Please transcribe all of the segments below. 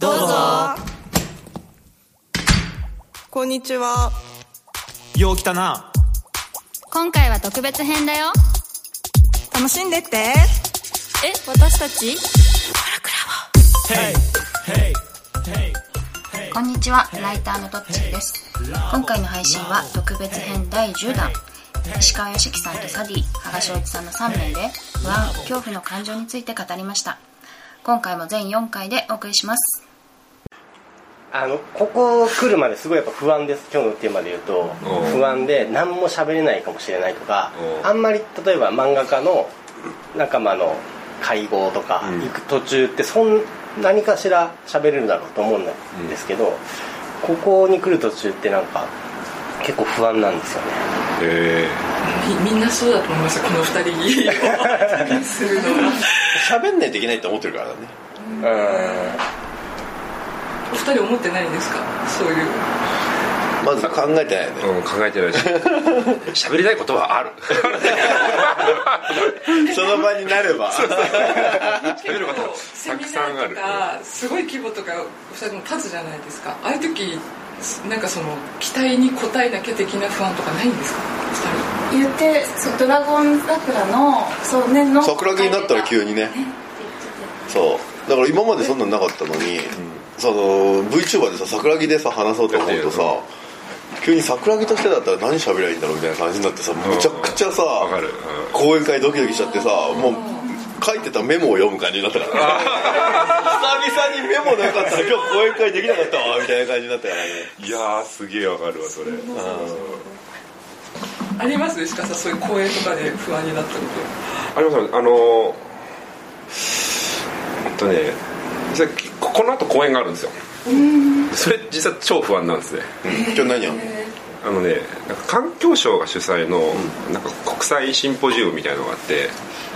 どうぞ。こんにちは。よう来たな。今回は特別編だよ。楽しんでって。私たちハラクラボ。こんにちは、ライターのとっちーです。今回の配信は特別編第10弾、石川良樹さんとサディ、羽賀翔一さんの3名で不安・恐怖の感情について語りました。今回も全4回でお送りします。ここ来るまですごいやっぱ不安です。今日のテーマで言うと不安で、何も喋れないかもしれないとか、あんまり例えば漫画家の仲間の会合とか行く途中って何かしら喋れるだろうと思うんですけど、ここに来る途中ってなんか結構不安なんですよね。みんなそうだと思います。この2人にするのは喋んないといけないと思ってるからね。お二人思ってないんですか？そういうまず考えてないよね。考えてないし喋りたいことはあるその場になれば喋ることはたくさんある。すごい規模とかお二人も立つじゃないですか。ああいう時なんかその期待に応えなきゃ的な不安とかないんですか？言ってドラゴン桜のそうねの桜木になったら急にね。そうだから今までそんなんなかったのに、その VTuber でさ桜木でさ話そうと思うとさ、急に桜木としてだったら何喋りゃいいんだろうみたいな感じになってさ、むちゃくちゃさ、講演会ドキドキしちゃってさ、もう書いてたメモを読む感じになったから久々にメモなかったら今日講演会できなかったわみたいな感じになったからね。いやーすげえわかるわそれ。ありますでしかさ、そういう講演とかで不安になったこと。あります。この後公演があるんですよ。それ実は超不安なんですね。今日何やんの？なんか環境省が主催のなんか国際シンポジウムみたいなのがあって、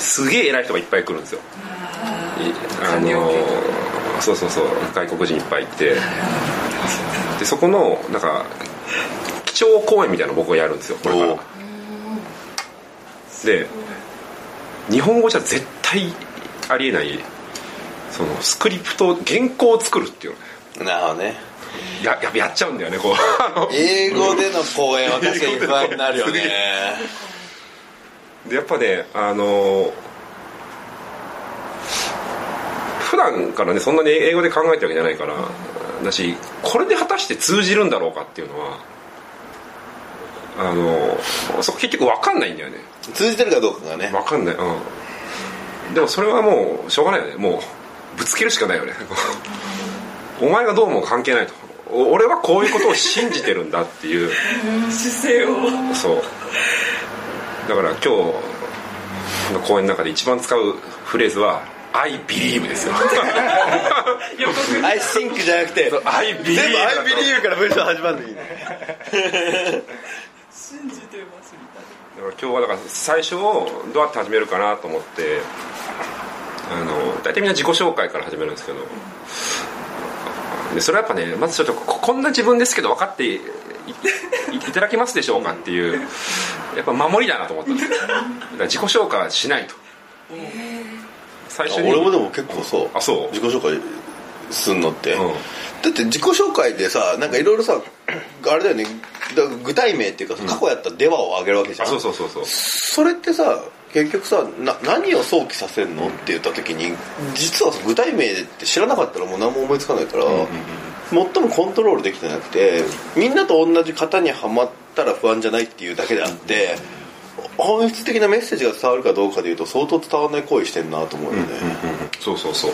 すげえ偉い人がいっぱい来るんですよ。そうそうそう、外国人いっぱいいて、でそこのなんか基調講演みたいなのを僕がやるんですよこれから。で日本語じゃ絶対ありえないそのスクリプト原稿を作るっていうの。なるほどね。やっちゃうんだよねこう英語での講演は確かに不安になるよねでやっぱね普段からねそんなに英語で考えてるわけじゃないからだし、これで果たして通じるんだろうかっていうのはそこ結局分かんないんだよね。通じてるかどうかがね分かんない。でもそれはもうしょうがないよね。もうぶつけるしかないよねお前がどうも関係ないと、俺はこういうことを信じてるんだっていう姿勢を。そうだから今日の講演の中で一番使うフレーズは I believe ですよI think じゃなくてI believe。 全部 I believe から文章始まるんでいいね信じてますみたいな。今日はだから最初をどうやって始めるかなと思って、大体みんな自己紹介から始めるんですけど、でそれはやっぱね、まずちょっとこんな自分ですけど分かっていただけますでしょうかっていうやっぱ守りだなと思ったんです。だから自己紹介はしないと。最初に俺もでも結構そう自己紹介すんのって、だって自己紹介でさ、なんかいろいろさあれだよね、だ具体名っていうか過去やった出話を上げるわけじゃん。それってさ結局さ何を想起させるのって言った時に、実は具体名って知らなかったらもう何も思いつかないから、最もコントロールできてなくて、みんなと同じ型にはまったら不安じゃないっていうだけであって、本質的なメッセージが伝わるかどうかでいうと相当伝わらない行為してんなと思うよね。そうそうそう。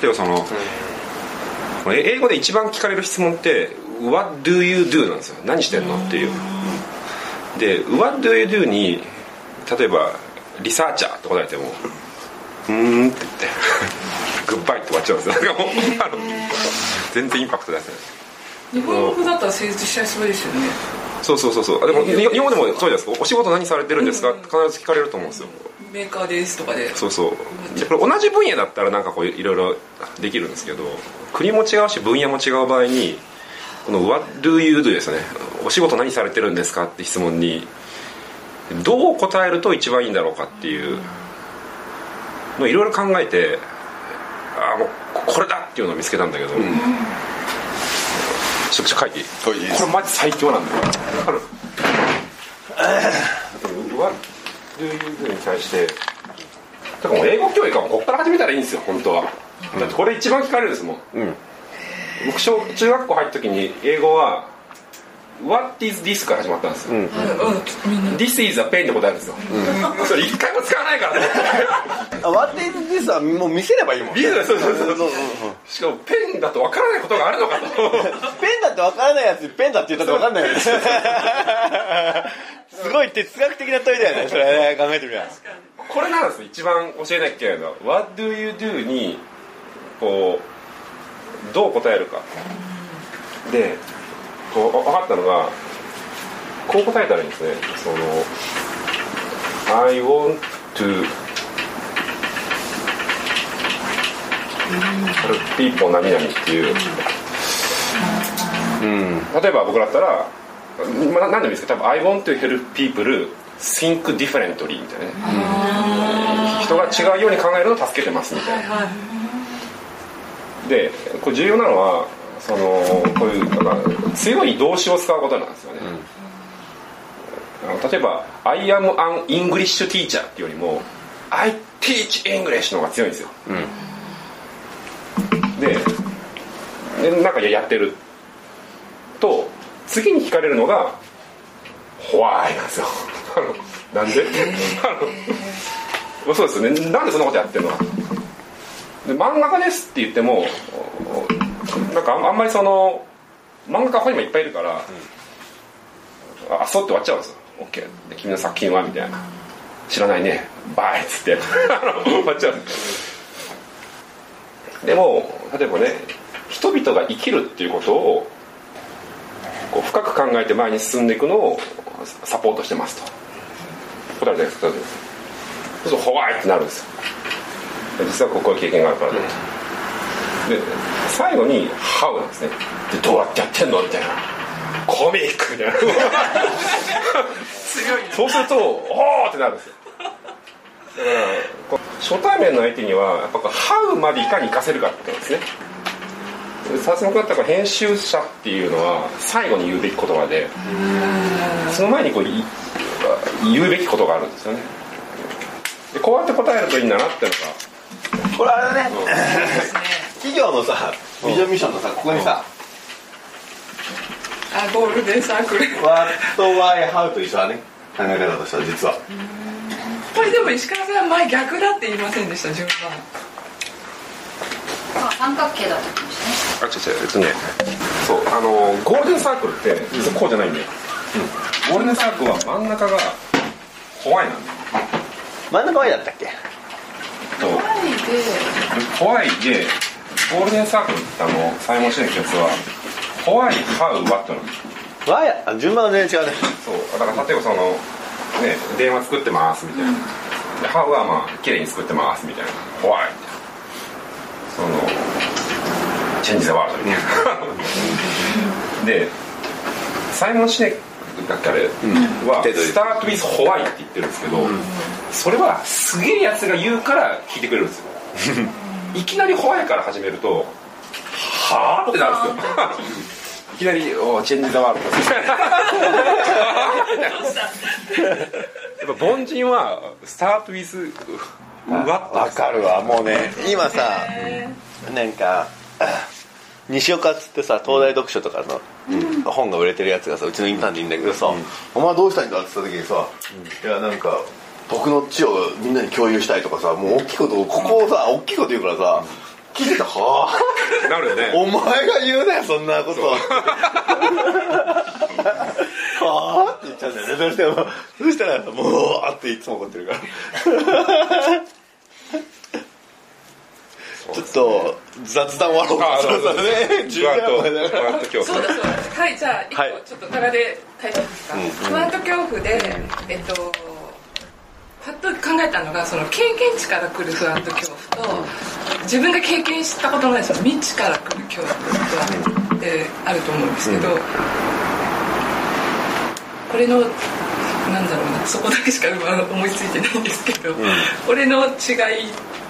例えばその、英語で一番聞かれる質問ってWhat do you do なんですよ。何してんのっていう。で What do you do に例えばリサーチャーって答えてもって言ってグッバイって終わっちゃうんですよ。全然インパクト出せない。日本語だったら成立しちゃいそうですよね。そうでも日本でもそうです。お仕事何されてるんですかって必ず聞かれると思うんですよ。メーカーですとかで。同じ分野だったらなんかこういろいろできるんですけど、国も違うし分野も違う場合にこの What do you do ですね、お仕事何されてるんですかって質問にどう答えると一番いいんだろうかっていうのをいろいろ考えて、もうこれだっていうのを見つけたんだけど、うん、ちょっと書いていい？これマジ最強なんだよ。わかる？What do you do に対して、だからもう英語教育はここから始めたらいいんですよ本当は。だってこれ一番聞かれるですもん。うん、僕中学校入った時に英語は What is this から始まったんですよ。うん、This is a pen って答えるんですよ。うん、それ一回も使わないからね。What is this はもう見せればいいもん。そう。しかもペンだと分からないことがあるのかと。ペンだって分からないやつにペンだって言ったら分かんないよね。すごい哲学的な問いだよねそれね。考えてみたらこれなんです一番教えなきゃいけないのは What do you do にこうどう答えるかでこう分かったのがこう答えたらいいんですね。その I want to people 何々っていう、うん、例えば僕だったら何でもいいですけど多分 I want to help people think differently みたいな、ね、人が違うように考えるのを助けてますみたいな。でこれ重要なのはそのこういうなんか強い動詞を使うことなんですよね、うん、例えば I am an English teacher っていうよりも I teach English の方が強いんですよ、うん、でなんかやってると次に聞かれるのがホワイなんですよ。なんで？そうですよね。なんでそんなことやってるの？で漫画家ですって言ってもなんかあんまりその漫画家他にもいっぱいいるから、うん、あそうって終わっちゃうんですよ。オッケー。で君の作品はみたいな知らないね。バイっつって終わっちゃうんです。でも例えばね人々が生きるっていうことをこう深く考えて前に進んでいくのをサポートしてますと答えるじゃないですか。そうするとホワイってなるんですよ。実はこういう経験があるからね。で最後にハウなんですね。でどうやってやってんのみたいなコミックみたいなそうするとおーってなるんですよ。だから初対面の相手にはやっぱハウまでいかに活かせるかってことですね。最初の方が編集者っていうのは最後に言うべき言葉でその前にこう言うべきことがあるんですよね。でこうやって答えるといいんだなっていうのがこれあれね、企業のさビジョンミッションのさここにさあゴールデンサークルWhat Why Howと一緒だね考え方としては実はこれでも石川さん前逆だって言いませんでした順番三角形だと思いましたね。そうゴールデンサークルってこうじゃないんだよ、うん、ゴールデンサークルは真ん中が怖いなんだよ。真ん中はいだったっけ怖いでゴールデンサークルって最後してるやつは怖いハウワットなんだわや順番は全然違うね。そうだから例えばその、ね、電話作ってますみたいな、うん、でハウはまあ綺麗に作ってますみたいな怖いそのチェンジ・ザ・ワールドみたいなでサイモン・シネックだっけあれはスタート・ウィズ・ホワイって言ってるんですけど、それはすげえやつが言うから聞いてくれるんですよいきなりホワイから始めるとはぁってなるんですよいきなりおチェンジ・ザ・ワールドみたいなやっぱ凡人はスタート・ウィズ・わかるわ。もうね今さなんか西岡っつってさ東大読書とかの本が売れてるやつがさうちのインターンでいいんだけどさ、お前どうしたいんだって言った時にさ、いやなんか僕の知恵をみんなに共有したいとかさ、もう大きいことここをさ大きいこと言うからさ聞いてたはぁなるよねお前が言うなよそんなことはぁって言っちゃうんだよね。そしたらもうあっていつも怒ってるからちょっと雑談終わろうか。そうだね。10分だから。そうだそうだ。はいじゃあ一個ちょっと柄で書いてますか。不安と恐怖でパッと考えたのがその経験値から来る不安と恐怖と自分が経験したことないその未知から来る恐怖ってあると思うんですけど、これのなんだろうなそこだけしか思いついてないんですけど、俺の違い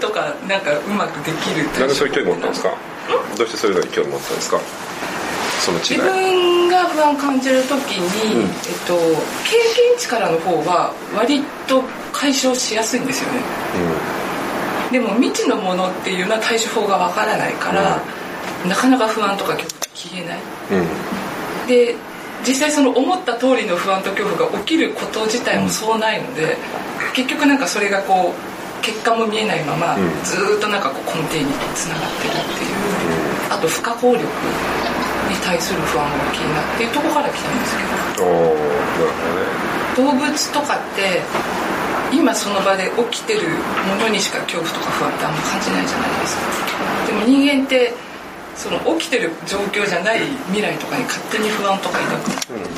とかなんかうまくできる。なんでそういう興味持ったんですか。どうしてそれぞれ興味持ったんですか、その違い。自分が不安を感じるときに、経験値からの方が割と解消しやすいんですよね、うん、でも未知のものっていうのは対処法がわからないから、うん、なかなか不安とか消えない、うん、で実際その思った通りの不安と恐怖が起きること自体もそうないので、うん、結局なんかそれがこう結果も見えないまま、うん、ずっとなんかこう根底につながってるっていう、うん、あと不可抗力に対する不安が大きいなっていうところから来たんですけど、おー、なるほどね。動物とかって今その場で起きてるものにしか恐怖とか不安ってあんま感じないじゃないですか。でも人間ってその起きてる状況じゃない未来とかに勝手に不安とか抱くって、うん、だ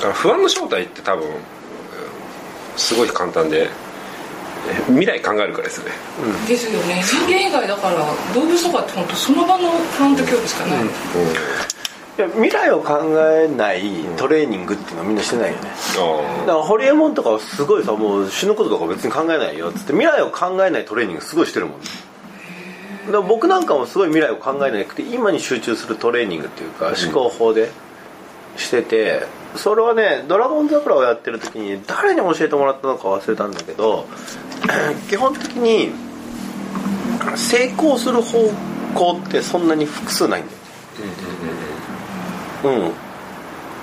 から不安の正体って多分すごい簡単で未来考えるからですね、うん、ですよね。人間以外だから動物とかって本当その場の不安と恐怖しかない、うんうん、いや未来を考えないトレーニングっていうのはみんなしてないよね、うん、だからホリエモンとかはすごいさ、もう死ぬこととか別に考えないよっつって未来を考えないトレーニングすごいしてるもんね。でも僕なんかもすごい未来を考えなくて今に集中するトレーニングっていうか思考法でしてて、それはねドラゴン桜をやってる時に誰に教えてもらったのか忘れたんだけど、基本的に成功する方向ってそんなに複数ないんだよ、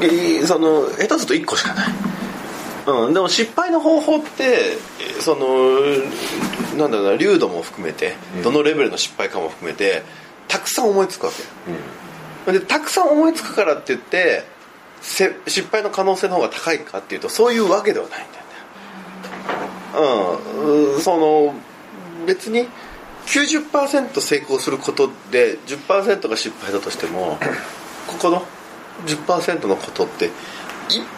うん、その下手すると1個しかない、うん、でも失敗の方法ってそのなんだろうな、流度も含めてどのレベルの失敗かも含めてたくさん思いつくわけ、うん、でたくさん思いつくからって言って失敗の可能性の方が高いかっていうとそういうわけではないんだよね、うん、その別に 90% 成功することで 10% が失敗だとしてもここの 10% のことっていっ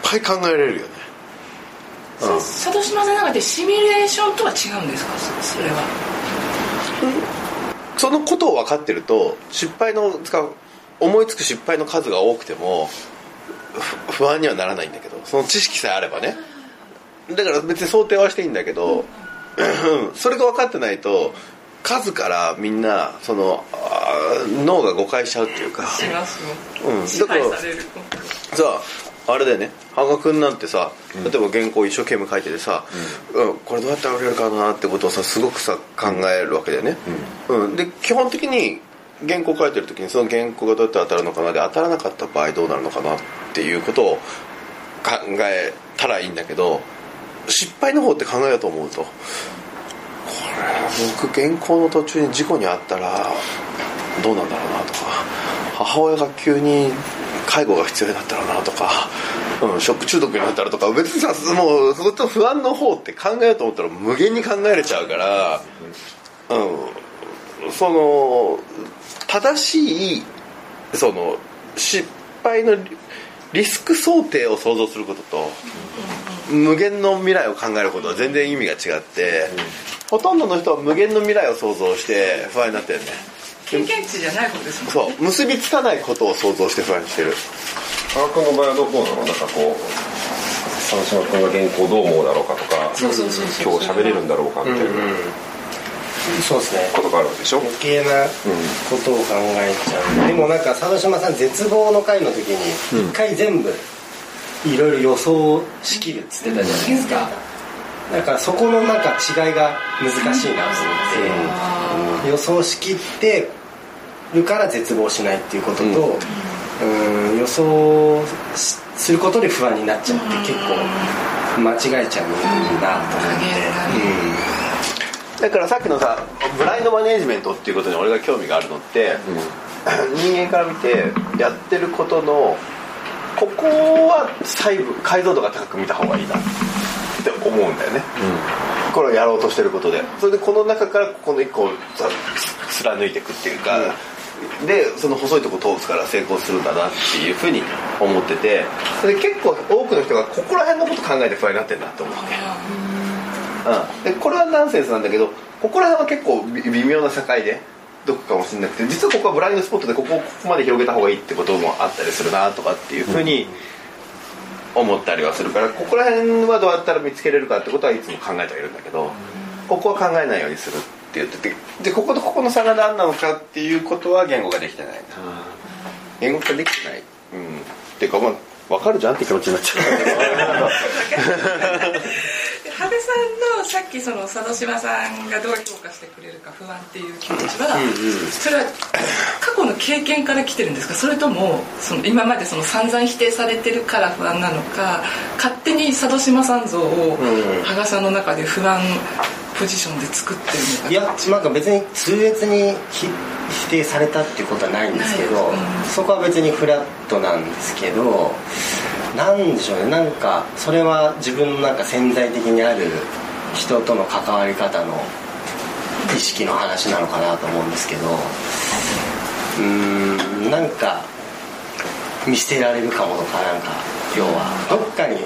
ぱい考えられるよね。佐渡島の中でシミュレーションとは違うんですか、それは。そのことを分かってると失敗の思いつく失敗の数が多くても不安にはならないんだけど、その知識さえあればね。だから別に想定はしていいんだけど、うん、それが分かってないと数からみんなその脳が誤解しちゃうっていうか、しますよ、うん、失敗される。そうあれだよね、羽賀君なんてさ、例えば原稿一生懸命書いててさ、うんうん、これどうやって売れるかなってことをさすごくさ考えるわけだよね、うんうん、で基本的に原稿書いてる時にその原稿がどうやって当たるのかなで当たらなかった場合どうなるのかなっていうことを考えたらいいんだけど、失敗の方って考えようと思うと、これ僕原稿の途中に事故に遭ったらどうなんだろうなとか、母親が急に介護が必要になったらなとか、うん、食中毒になったらとか、別にさもうそこと不安の方って考えようと思ったら無限に考えれちゃうから、うん、その正しいその失敗のリスク想定を想像することと無限の未来を考えることは全然意味が違って、うん、ほとんどの人は無限の未来を想像して不安になってるね。経験値じゃないことですもんね。そう、結びつかないことを想像して不安にしてる。羽賀君の場合はどうなの？なんかこう佐野島君が原稿どう思うだろうかとか、そうそうそうそう、今日喋れるんだろうかみたいな、うんうん、そうですね、ことがあるでしょ。余計なことを考えちゃう。でもなんか佐野島さん絶望の回の時に一回全部いろいろ予想しきるっつってたじゃないですか、うん、だからそこのなんか違いが難しいなと思って、うん、予想しきってるから絶望しないっていうことと、うん、予想することで不安になっちゃって結構間違えちゃうなと思って、うん、だからさっきのさブラインドマネージメントっていうことに俺が興味があるのって、うん、人間から見てやってることのここは細部解像度が高く見た方がいいなって思うんだよね、うん、これをやろうとしてることで、それでこの中からここの1個を貫いていくっていうか、うんでその細いとこ通すから成功するんだなっていうふうに思ってて、で結構多くの人がここら辺のこと考えて不安になってるなって思うわけ、うん、でこれはナンセンスなんだけど、ここら辺は結構微妙な境でどこかもしれなくて、実はここはブラインドスポットでここまで広げた方がいいってこともあったりするなとかっていうふうに思ったりはするから、ここら辺はどうやったら見つけれるかってことはいつも考えてはいるんだけど、ここは考えないようにするっって言ってて、でこことここの差が何なのかっていうことは言語ができてないな、言語化できてない、うん、ってか分かるじゃんって気持ちになっちゃう羽出さんのさっきその佐渡島さんがどう評価してくれるか不安っていう気持ちは、それは過去の経験から来てるんですか、それともその今までその散々否定されてるから不安なのか、勝手に佐渡島さん像を羽出さんの中で不安ポジションで作ってるのか。いや、なんか別に痛烈に否定されたっていうことはないんですけど、そこは別にフラットなんですけど、なんでしょうね、なんかそれは自分のなんか潜在的にある人との関わり方の意識の話なのかなと思うんですけど、なんか見捨てられるかもとか、なんか要はどっかに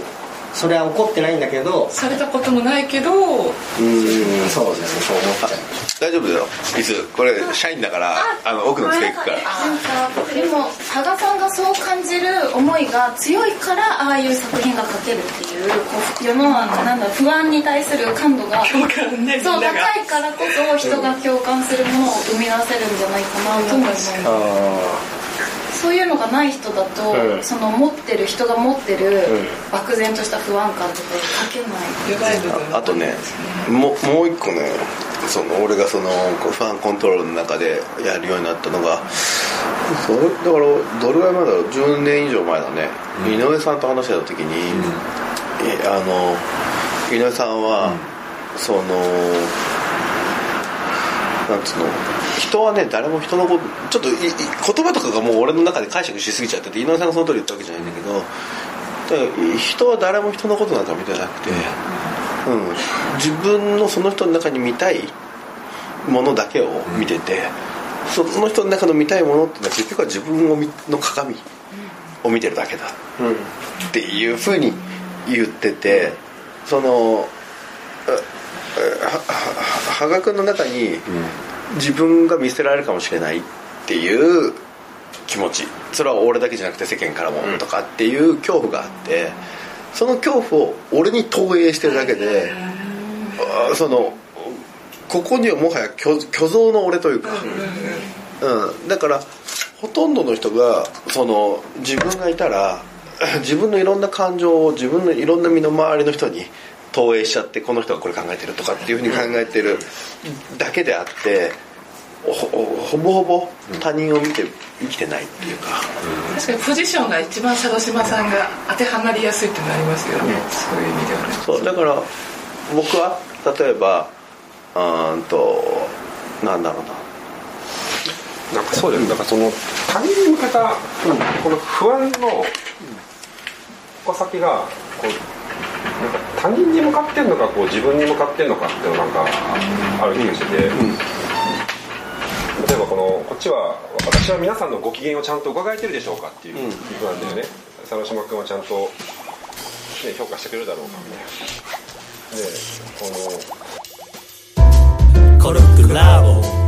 それは怒ってないんだけど、されたこともないけど、そうですね、そう思っちゃう。大丈夫だよ、いつこれ社員だから奥のつけいくから。でも羽賀さんがそう感じる思いが強いからああいう作品が描けるっていう、こう世のなんだ不安に対する感度がそう高いからこそ人が共感するものを生み出せるんじゃないかなと思います。そういうのがない人だと、その持ってる人が持ってる漠然とした不安感とか書けない、あとね、もう一個ね、その俺がその不安コントロールの中でやるようになったのが、それだからどれぐらい前だろう、10年以上前だね、井上さんと話してた時に、井上さんは、そのなんつうの、人はね、誰も人のことちょっと言葉とかがもう俺の中で解釈しすぎちゃってて、井上さんがその通り言ったわけじゃないんだけど、人は誰も人のことなんか見てなくて、自分のその人の中に見たいものだけを見てて、その人の中の見たいものってのは結局は自分の鏡を見てるだけだ、っていうふうに言ってて、その羽賀君の中に自分が見捨てられるかもしれないっていう気持ち、それは俺だけじゃなくて世間からもとかっていう恐怖があって、その恐怖を俺に投影してるだけで、そのここにはもはや虚像の俺というか、だからほとんどの人がその自分がいたら自分のいろんな感情を自分のいろんな身の回りの人に投影しちゃって、この人がこれ考えてるとかっていうふうに考えてるだけであって、ほぼほぼ他人を見て生きてないっていうか、確かにポジションが一番佐渡島さんが当てはまりやすいってなりますよね、そういう意味ではね。そうだから僕は例えばなんだろうな、なんかそうです、だからその他人の方、この不安の矛先がこうなんか他人に向かってんのかこう自分に向かってんのかっていうのがある気がしてて、例えばこっちは私は皆さんのご機嫌をちゃんと伺えてるでしょうかっていうことなんだよね、佐野島君はちゃんと、ね、評価してくれるだろうかみたいな。でコルクラボ